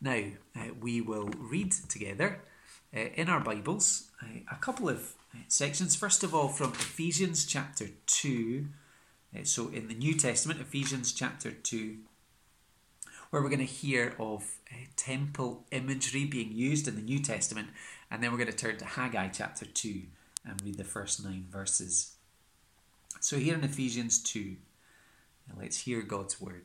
Now, we will read together in our Bibles a couple of sections. First of all, from Ephesians chapter 2. So in the New Testament, Ephesians chapter 2, where we're going to hear of temple imagery being used in the New Testament. And then we're going to turn to Haggai chapter 2 and read the first 9 verses. So here in Ephesians 2, let's hear God's word.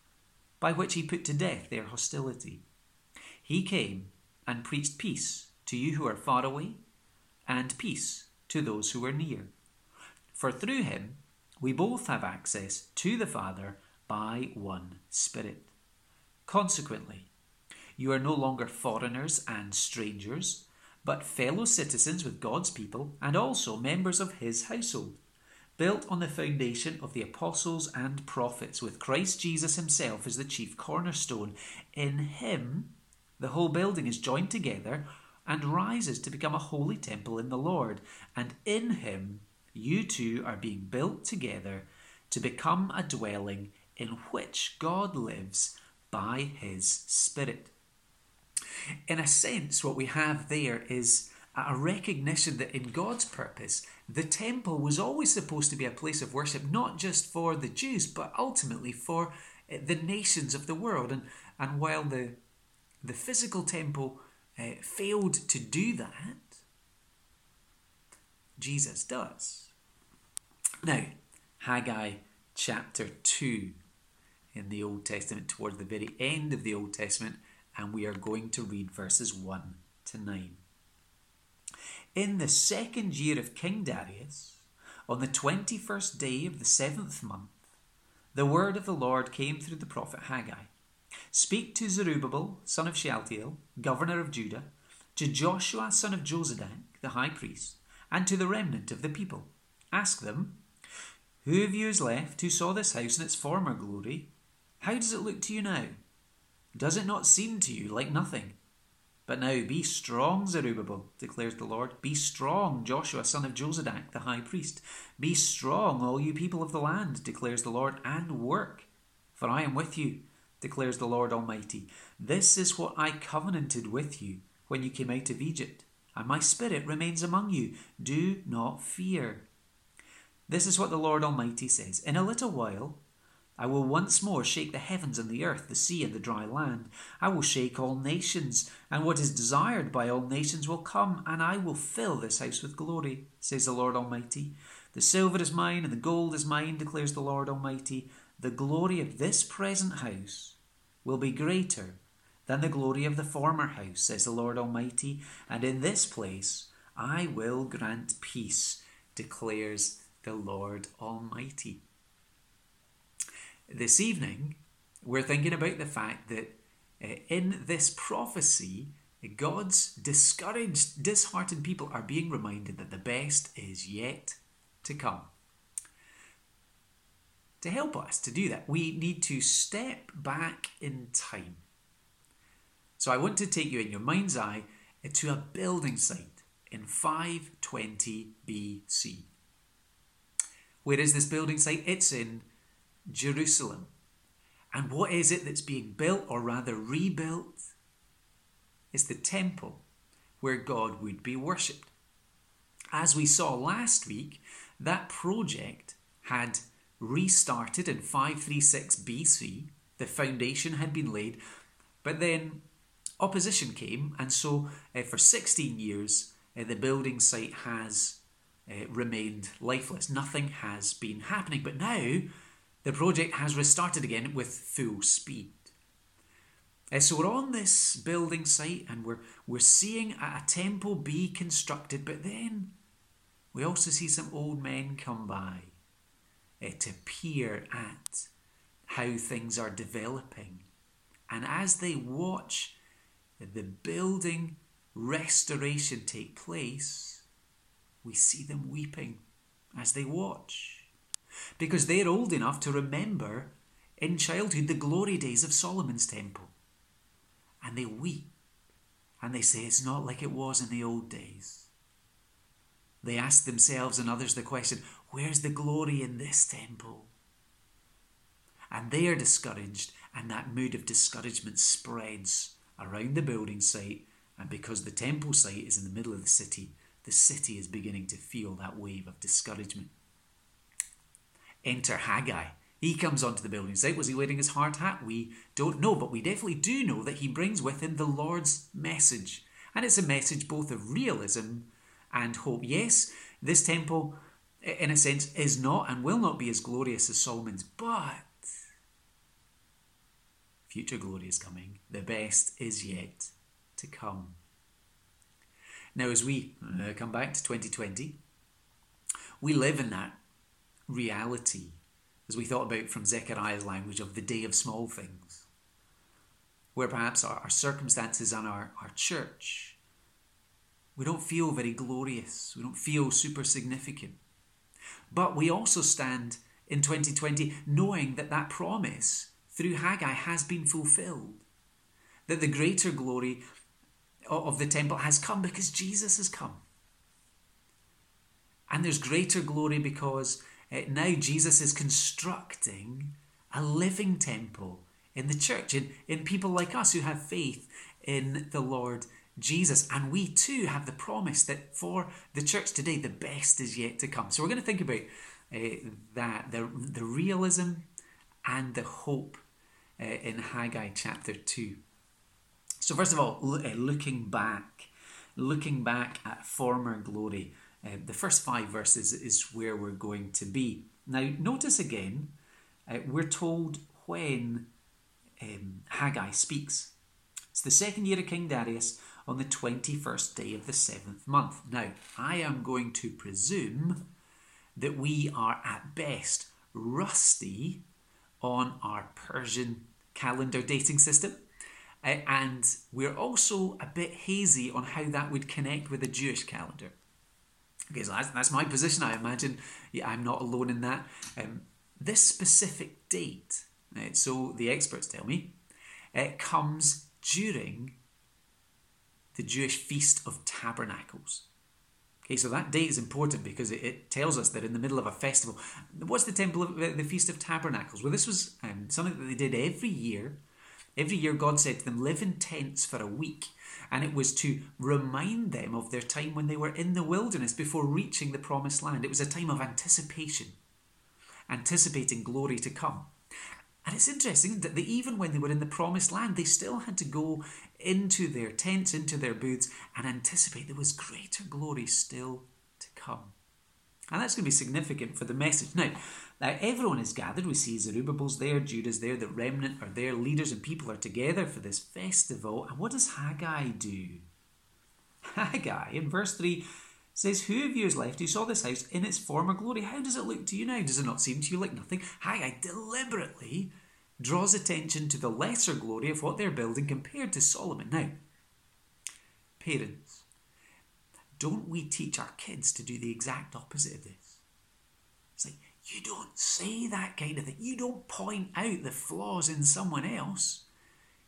by which he put to death their hostility. He came and preached peace to you who are far away, and peace to those who are near. For through him we both have access to the Father by one Spirit. Consequently, you are no longer foreigners and strangers, but fellow citizens with God's people and also members of his household, built on the foundation of the apostles and prophets, with Christ Jesus himself as the chief cornerstone. In him, the whole building is joined together and rises to become a holy temple in the Lord. And in him, you two are being built together to become a dwelling in which God lives by his Spirit. In a sense, what we have there is a recognition that in God's purpose, the temple was always supposed to be a place of worship, not just for the Jews, but ultimately for the nations of the world. And while the physical temple failed to do that, Jesus does. Now, Haggai chapter 2 in the Old Testament, towards the very end of the Old Testament, and we are going to read verses 1 to 9. In the second year of King Darius, on the 21st day of the 7th month, the word of the Lord came through the prophet Haggai. Speak to Zerubbabel, son of Shealtiel, governor of Judah, to Joshua, son of Jozadak, the high priest, and to the remnant of the people. Ask them, who of you is left who saw this house in its former glory? How does it look to you now? Does it not seem to you like nothing? But now be strong, Zerubbabel, declares the Lord. Be strong, Joshua, son of Jozadak, the high priest. Be strong, all you people of the land, declares the Lord, and work. For I am with you, declares the Lord Almighty. This is what I covenanted with you when you came out of Egypt, and my Spirit remains among you. Do not fear. This is what the Lord Almighty says. In a little while, I will once more shake the heavens and the earth, the sea and the dry land. I will shake all nations, and what is desired by all nations will come, and I will fill this house with glory, says the Lord Almighty. The silver is mine, and the gold is mine, declares the Lord Almighty. The glory of this present house will be greater than the glory of the former house, says the Lord Almighty. And in this place I will grant peace, declares the Lord Almighty. This evening, we're thinking about the fact that in this prophecy, God's discouraged, disheartened people are being reminded that the best is yet to come. To help us to do that, we need to step back in time. So I want to take you in your mind's eye to a building site in 520 BC. Where is this building site? It's in Jerusalem. And what is it that's being built, or rather rebuilt? It's the temple where God would be worshipped. As we saw last week, that project had restarted in 536 BC. The foundation had been laid, but then opposition came, and so for 16 years the building site has remained lifeless. Nothing has been happening, but now the project has restarted again with full speed. So we're on this building site, and we're seeing a temple be constructed, but then we also see some old men come by to peer at how things are developing. And as they watch the building restoration take place, we see them weeping as they watch, because they're old enough to remember in childhood the glory days of Solomon's temple. And they weep, and they say it's not like it was in the old days. They ask themselves and others the question, where's the glory in this temple? And they are discouraged, and that mood of discouragement spreads around the building site. And because the temple site is in the middle of the city is beginning to feel that wave of discouragement. Enter Haggai. He comes onto the building site. Was he wearing his hard hat? We don't know, but we definitely do know that he brings with him the Lord's message. And it's a message both of realism and hope. Yes, this temple, in a sense, is not and will not be as glorious as Solomon's, but future glory is coming. The best is yet to come. Now, as we come back to 2020, we live in that reality, as we thought about from Zechariah's language, of the day of small things, where perhaps our circumstances and our church, we don't feel very glorious, we don't feel super significant. But we also stand in 2020 knowing that that promise through Haggai has been fulfilled, that the greater glory of the temple has come because Jesus has come. And there's greater glory because now Jesus is constructing a living temple in the church, in people like us who have faith in the Lord Jesus. And we too have the promise that for the church today, the best is yet to come. So we're going to think about that, the realism and the hope in Haggai chapter 2. So first of all, looking back at former glory. The first 5 verses is where we're going to be. Now, notice again, we're told when Haggai speaks. It's the second year of King Darius on the 21st day of the 7th month. Now, I am going to presume that we are at best rusty on our Persian calendar dating system. And we're also a bit hazy on how that would connect with the Jewish calendar. Okay, so that's my position. I imagine I'm not alone in that. This specific date, so the experts tell me, it comes during the Jewish Feast of Tabernacles. Okay, so that date is important because it tells us that in the middle of a festival. What's the Feast of Tabernacles? Well, this was something that they did every year. Every year God said to them, live in tents for a week. And it was to remind them of their time when they were in the wilderness before reaching the promised land. It was a time of anticipation, anticipating glory to come. And it's interesting that even when they were in the promised land, they still had to go into their tents, into their booths, and anticipate there was greater glory still to come. And that's going to be significant for the message. Now, everyone is gathered. We see Zerubbabel's there, Judah's there, the remnant are there, leaders and people are together for this festival. And what does Haggai do? Haggai, in verse 3, says, who of you is left who saw this house in its former glory? How does it look to you now? Does it not seem to you like nothing? Haggai deliberately draws attention to the lesser glory of what they're building compared to Solomon. Now, parents, don't we teach our kids to do the exact opposite of this? It's like, you don't say that kind of thing. You don't point out the flaws in someone else.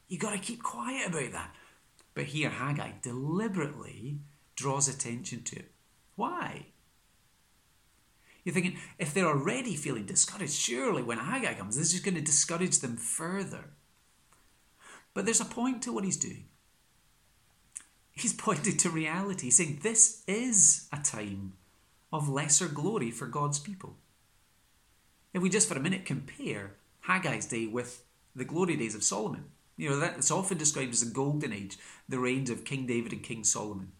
You got to keep quiet about that. But here Haggai deliberately draws attention to it. Why? You're thinking, if they're already feeling discouraged, surely when Haggai comes, this is going to discourage them further. But there's a point to what he's doing. He's pointed to reality, saying this is a time of lesser glory for God's people. If we just for a minute compare Haggai's day with the glory days of Solomon, You know, that's often described as the golden age, the reigns of King David and King Solomon.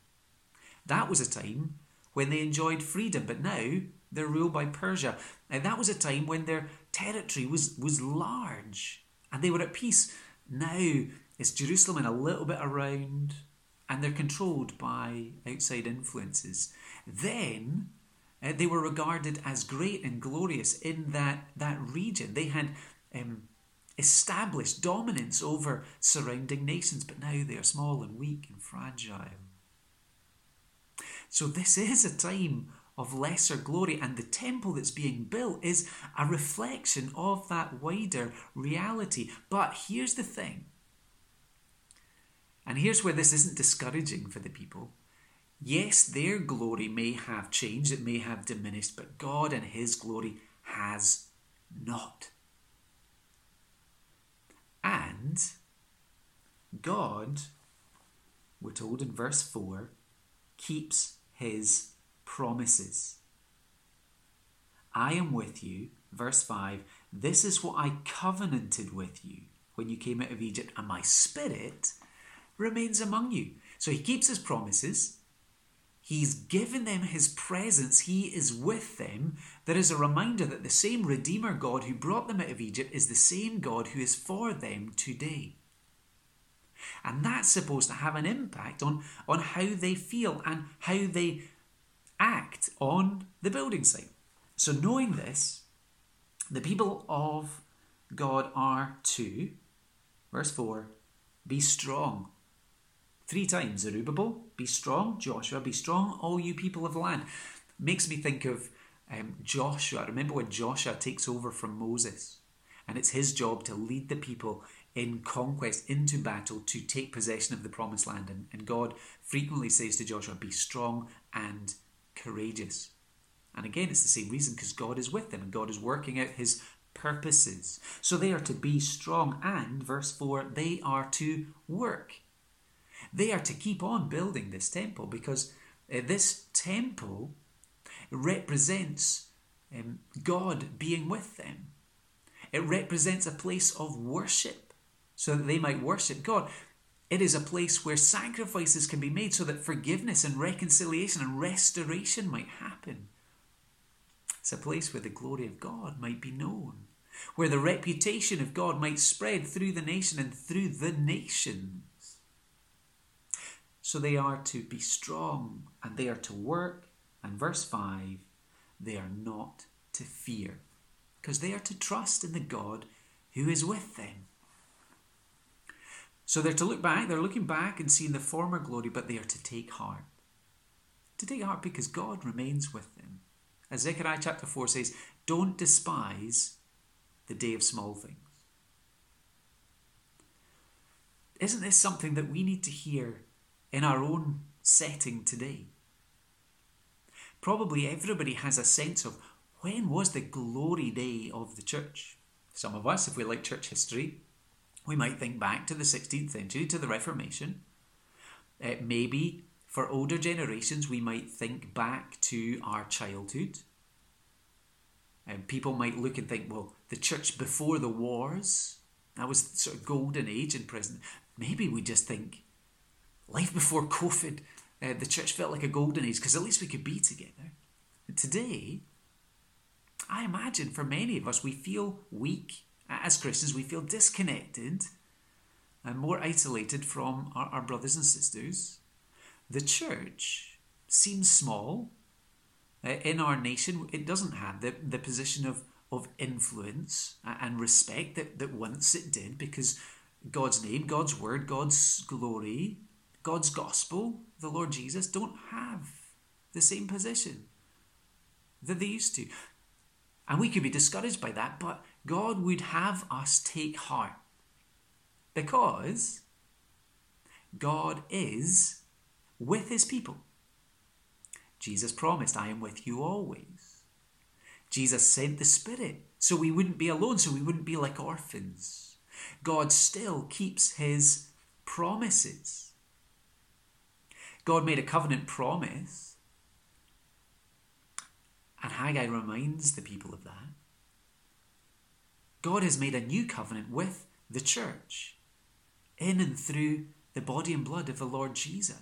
That was a time when they enjoyed freedom, but now they're ruled by Persia. And that was a time when their territory was large and they were at peace. Now it's Jerusalem and a little bit around, and they're controlled by outside influences. Then they were regarded as great and glorious in that region. They had established dominance over surrounding nations, but now they are small and weak and fragile. So this is a time of lesser glory, and the temple that's being built is a reflection of that wider reality. But here's the thing, and here's where this isn't discouraging for the people. Yes, their glory may have changed, it may have diminished, but God and his glory has not. And God, we're told in verse 4, keeps his promises. I am with you, verse 5, this is what I covenanted with you when you came out of Egypt, and my spirit remains among you. So he keeps his promises. He's given them his presence. He is with them. There is a reminder that the same Redeemer God who brought them out of Egypt is the same God who is for them today. And that's supposed to have an impact on how they feel and how they act on the building site. So knowing this, the people of God are to, verse 4, be strong. Three times, Zerubbabel, be strong. Joshua, be strong. All you people of the land. Makes me think of Joshua. Remember when Joshua takes over from Moses, and it's his job to lead the people in conquest into battle to take possession of the promised land. And God frequently says to Joshua, be strong and courageous. And again, it's the same reason, because God is with them and God is working out his purposes. So they are to be strong, and verse 4, they are to work. They are to keep on building this temple, because this temple represents God being with them. It represents a place of worship so that they might worship God. It is a place where sacrifices can be made so that forgiveness and reconciliation and restoration might happen. It's a place where the glory of God might be known, where the reputation of God might spread through the nation and through the nations. So they are to be strong and they are to work. And verse 5, they are not to fear, because they are to trust in the God who is with them. So they're to look back, they're looking back and seeing the former glory, but they are to take heart. To take heart because God remains with them. As Zechariah chapter 4 says, don't despise the day of small things. Isn't this something that we need to hear in our own setting today? Probably everybody has a sense of, when was the glory day of the church? Some of us, if we like church history, we might think back to the 16th century, to the Reformation. Maybe for older generations, we might think back to our childhood. And people might look and think, well, the church before the wars, that was sort of golden age and present. Maybe we just think, life before COVID, the church felt like a golden age because at least we could be together. But today, I imagine for many of us, we feel weak. As Christians, we feel disconnected and more isolated from our brothers and sisters. The church seems small. In our nation, it doesn't have the position of influence and respect that once it did, because God's name, God's word, God's glory, God's gospel, the Lord Jesus, don't have the same position that they used to. And we could be discouraged by that, but God would have us take heart, because God is with his people. Jesus promised, I am with you always. Jesus sent the Spirit so we wouldn't be alone, so we wouldn't be like orphans. God still keeps his promises. God made a covenant promise, and Haggai reminds the people of that. God has made a new covenant with the church. in and through the body and blood of the Lord Jesus,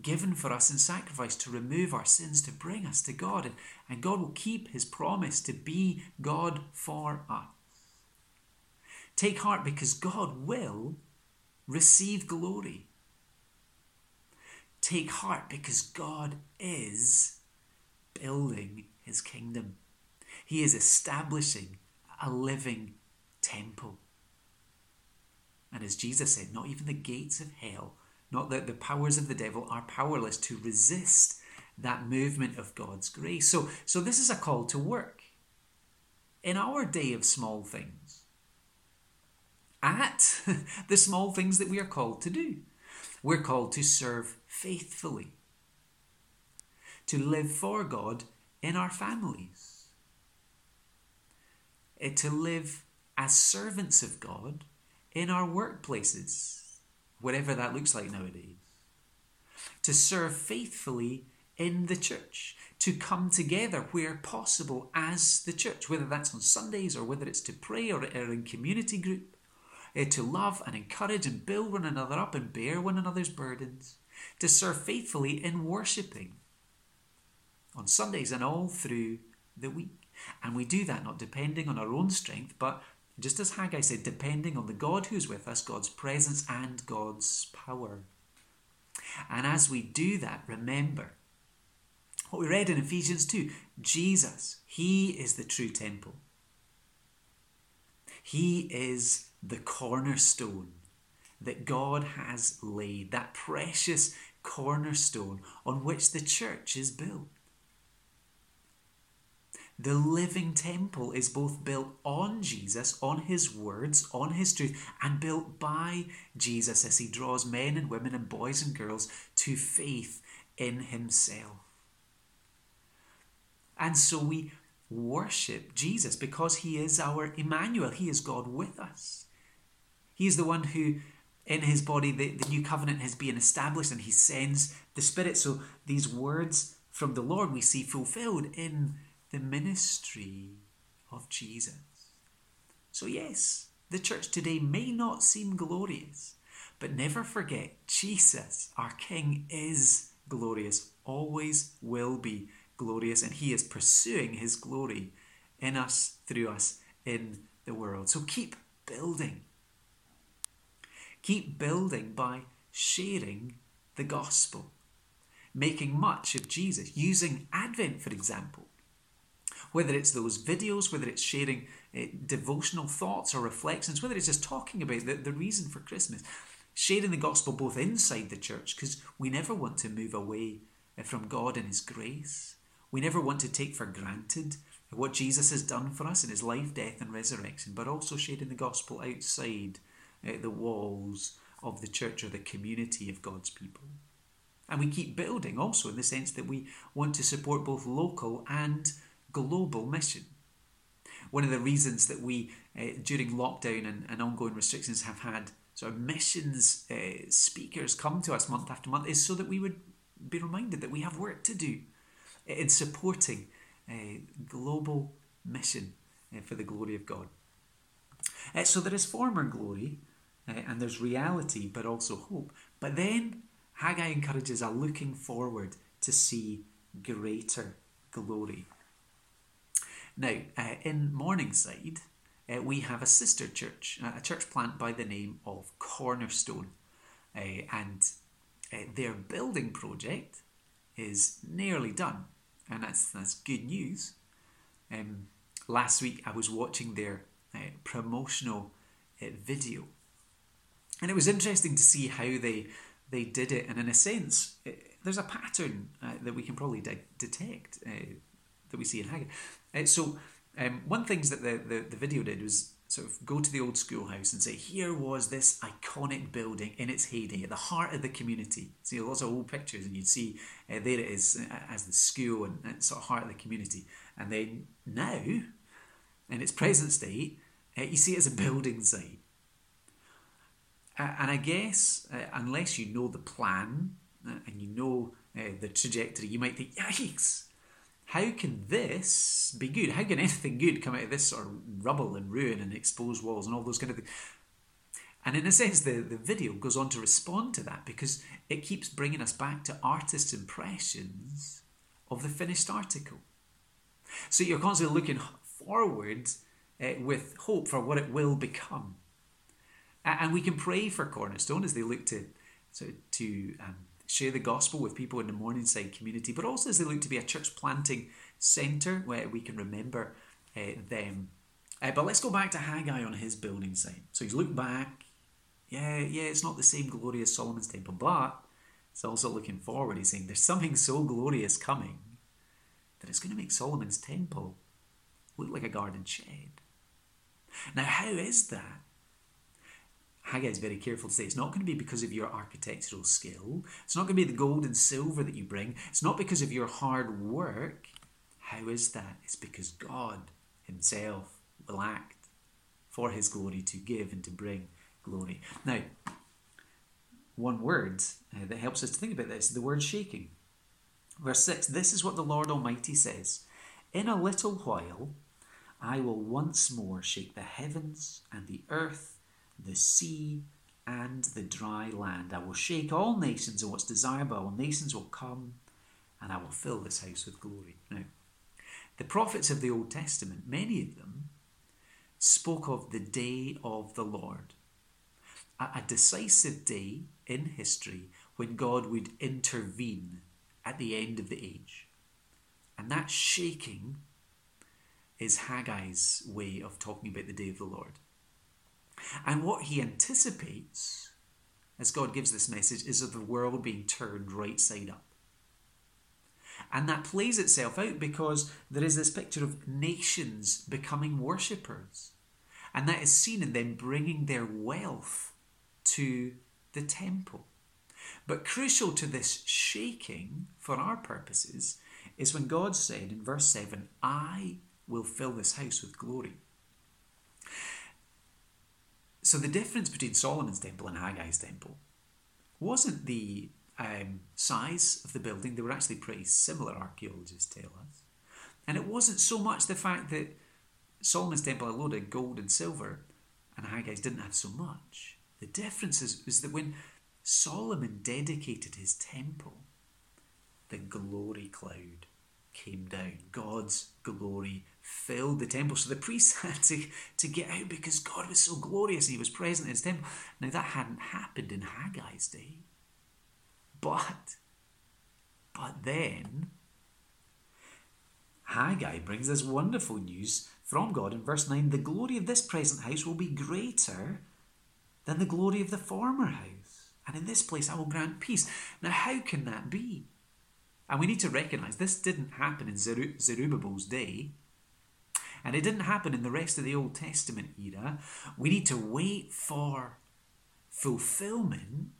given for us in sacrifice to remove our sins, to bring us to God. And God will keep his promise to be God for us. Take heart, because God will receive glory. Take heart, because God is building his kingdom. He is establishing a living temple. And as Jesus said, not even the gates of hell, not that the powers of the devil are powerless to resist that movement of God's grace. So this is a call to work in our day of small things, at the small things that we are called to do. We're called to serve faithfully, to live for God in our families, to live as servants of God in our workplaces, whatever that looks like nowadays, to serve faithfully in the church, to come together where possible as the church, whether that's on Sundays or whether it's to pray or in community group, to love and encourage and build one another up and bear one another's burdens, to serve faithfully in worshipping on Sundays and all through the week. And we do that not depending on our own strength, but just as Haggai said, depending on the God who's with us, God's presence and God's power. And as we do that, remember what we read in Ephesians 2. Jesus, he is the true temple. He is the cornerstone that God has laid, that precious cornerstone on which the church is built. The living temple is both built on Jesus, on his words, on his truth, and built by Jesus as he draws men and women and boys and girls to faith in himself. And so we worship Jesus because he is our Emmanuel. He is God with us. He is the one who, in his body, the new covenant has been established, and he sends the Spirit. So these words from the Lord we see fulfilled in the ministry of Jesus. So yes, the church today may not seem glorious, but never forget, Jesus, our King, is glorious, always will be glorious, and he is pursuing his glory in us, through us, in the world. So keep building. Keep building by sharing the gospel, making much of Jesus, using Advent, for example. Whether it's those videos, whether it's sharing devotional thoughts or reflections, whether it's just talking about the reason for Christmas, sharing the gospel both inside the church, because we never want to move away from God and his grace. We never want to take for granted what Jesus has done for us in his life, death and resurrection, but also sharing the gospel outside the walls of the church or the community of God's people. And we keep building also in the sense that we want to support both local and global mission. One of the reasons that we, during lockdown and ongoing restrictions, have had sort of missions speakers come to us month after month is so that we would be reminded that we have work to do in supporting global mission for the glory of God. So there is former glory and there's reality, but also hope. But then Haggai encourages a looking forward to see greater glory. Now, in Morningside, we have a sister church, a church plant by the name of Cornerstone. And their building project is nearly done. And that's good news. Last week, I was watching their promotional video. And it was interesting to see how they did it. And in a sense, there's a pattern that we can probably detect that we see in Haggai. So one thing that the video did was sort of go to the old schoolhouse and say, here was this iconic building in its heyday, at the heart of the community. See lots of old pictures, and you'd see there it is as the school and sort of heart of the community. And then now, in its present state, you see it as a building site. And I guess, unless you know the plan and you know the trajectory, you might think, yikes! How can this be good? How can anything good come out of this sort of rubble and ruin and exposed walls and all those kind of things? And in a sense, the video goes on to respond to that, because it keeps bringing us back to artists' impressions of the finished article. So you're constantly looking forward with hope for what it will become. And we can pray for Cornerstone as they look to share the gospel with people in the Morningside community, but also as they look to be a church planting centre where we can remember them. But let's go back to Haggai on his building site. So he's looked back. Yeah, it's not the same glory as Solomon's temple, but it's also looking forward. He's saying there's something so glorious coming that it's going to make Solomon's temple look like a garden shed. Now, how is that? Haggai is very careful to say it's not going to be because of your architectural skill. It's not going to be the gold and silver that you bring. It's not because of your hard work. How is that? It's because God himself will act for his glory, to give and to bring glory. Now, one word that helps us to think about this, the word shaking. Verse 6, this is what the Lord Almighty says. In a little while, I will once more shake the heavens and the earth, the sea and the dry land. I will shake all nations, and what's desirable, all nations will come, and I will fill this house with glory. Now, the prophets of the Old Testament, many of them, spoke of the day of the Lord, a decisive day in history when God would intervene at the end of the age. And that shaking is Haggai's way of talking about the day of the Lord. And what he anticipates as God gives this message is of the world being turned right side up. And that plays itself out because there is this picture of nations becoming worshippers. And that is seen in them bringing their wealth to the temple. But crucial to this shaking, for our purposes, is when God said in verse 7, I will fill this house with glory. So the difference between Solomon's temple and Haggai's temple wasn't the size of the building. They were actually pretty similar, archaeologists tell us. And it wasn't so much the fact that Solomon's temple had a load of gold and silver and Haggai's didn't have so much. The difference is that when Solomon dedicated his temple, the glory cloud came down. God's glory filled the temple. So the priests had to get out because God was so glorious and he was present in his temple. Now, that hadn't happened in Haggai's day. But then Haggai brings us wonderful news from God in verse 9. The glory of this present house will be greater than the glory of the former house. And in this place I will grant peace. Now, how can that be? And we need to recognise this didn't happen in Zerubbabel's day. And it didn't happen in the rest of the Old Testament era. We need to wait for fulfilment,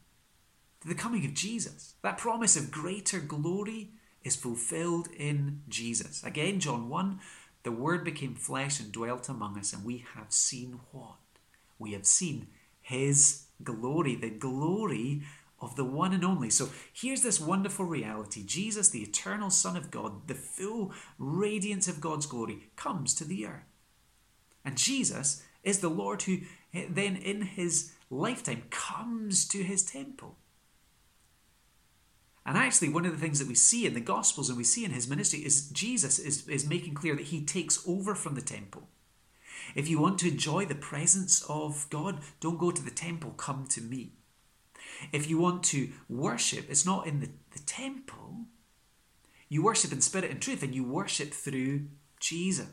the coming of Jesus. That promise of greater glory is fulfilled in Jesus. Again, John 1, the Word became flesh and dwelt among us, and we have seen what? We have seen his glory, the glory of the one and only. So here's this wonderful reality. Jesus, the eternal Son of God, the full radiance of God's glory, comes to the earth. And Jesus is the Lord who then in his lifetime comes to his temple. And actually, one of the things that we see in the Gospels and we see in his ministry is Jesus is making clear that he takes over from the temple. If you want to enjoy the presence of God, don't go to the temple, come to me. If you want to worship, it's not in the temple. You worship in spirit and truth, and you worship through Jesus.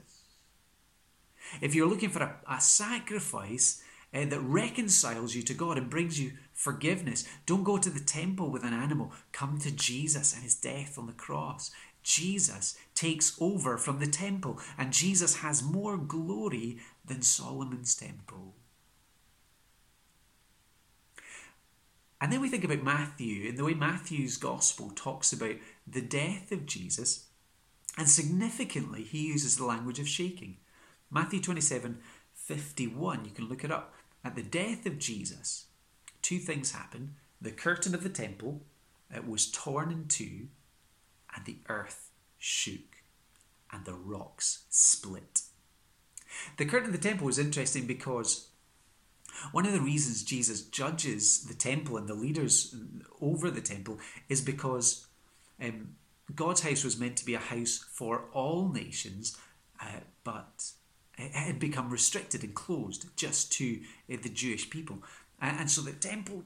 If you're looking for a sacrifice that reconciles you to God and brings you forgiveness, don't go to the temple with an animal. Come to Jesus and his death on the cross. Jesus takes over from the temple, and Jesus has more glory than Solomon's temple. And then we think about Matthew and the way Matthew's gospel talks about the death of Jesus, and significantly he uses the language of shaking. Matthew 27:51, you can look it up. At the death of Jesus, two things happen. The curtain of the temple was torn in two, and the earth shook, and the rocks split. The curtain of the temple was interesting because One of the reasons Jesus judges the temple and the leaders over the temple is because God's house was meant to be a house for all nations, but it had become restricted and closed just to the Jewish people. And so the temple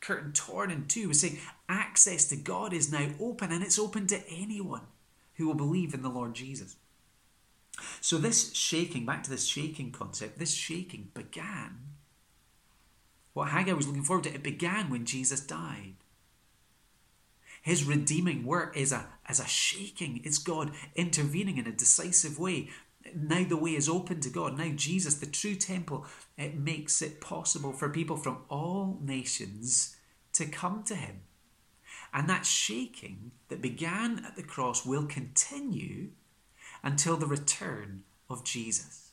curtain torn in two was saying access to God is now open, and it's open to anyone who will believe in the Lord Jesus. So this shaking, back to this shaking concept, this shaking began, what Haggai was looking forward to, it began when Jesus died. His redeeming work is as a shaking. It's God intervening in a decisive way. Now the way is open to God. Now Jesus, the true temple, it makes it possible for people from all nations to come to him. And that shaking that began at the cross will continue until the return of Jesus.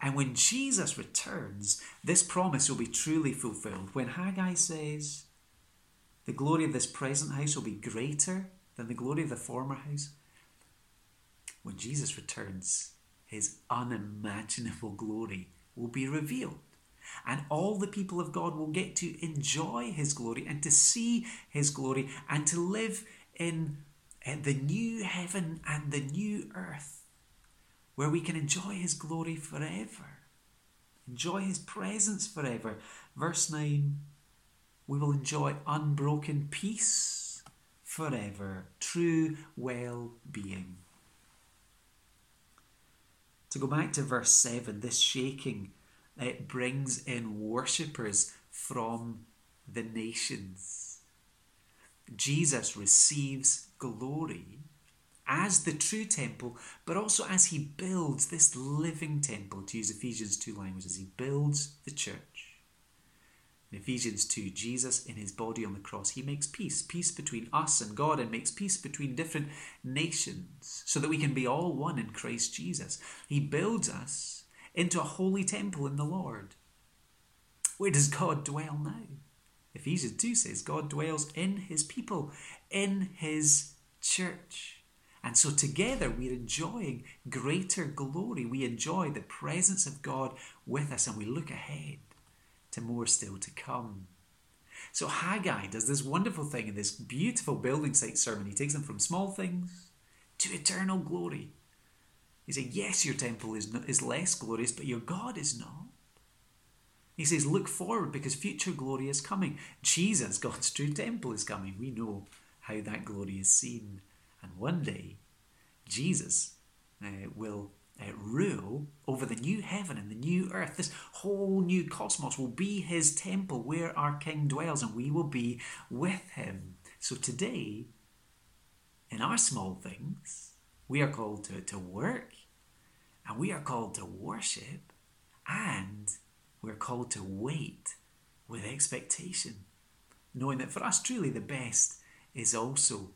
And when Jesus returns, this promise will be truly fulfilled. When Haggai says, the glory of this present house will be greater than the glory of the former house. When Jesus returns, his unimaginable glory will be revealed. And all the people of God will get to enjoy his glory and to see his glory and to live in the new heaven and the new earth, where we can enjoy his glory forever, enjoy his presence forever. Verse 9, we will enjoy unbroken peace forever, true well-being. To go back to verse 7, this shaking, it brings in worshippers from the nations. Jesus receives glory as the true temple, but also as he builds this living temple, to use Ephesians 2 language, as he builds the church. In Ephesians 2, Jesus in his body on the cross, he makes peace between us and God, and makes peace between different nations so that we can be all one in Christ Jesus. He builds us into a holy temple in the Lord. Where does God dwell now? Ephesians 2 says God dwells in his people, in his church. And so together we're enjoying greater glory. We enjoy the presence of God with us, and we look ahead to more still to come. So Haggai does this wonderful thing in this beautiful building site sermon. He takes them from small things to eternal glory. He says, yes, your temple is less glorious, but your God is not. He says, look forward because future glory is coming. Jesus, God's true temple, is coming. We know how that glory is seen. And one day, Jesus will rule over the new heaven and the new earth. This whole new cosmos will be his temple where our King dwells, and we will be with him. So today, in our small things, we are called to work, and we are called to worship, and we're called to wait with expectation, knowing that for us truly the best is also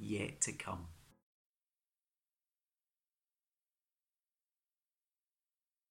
yet to come.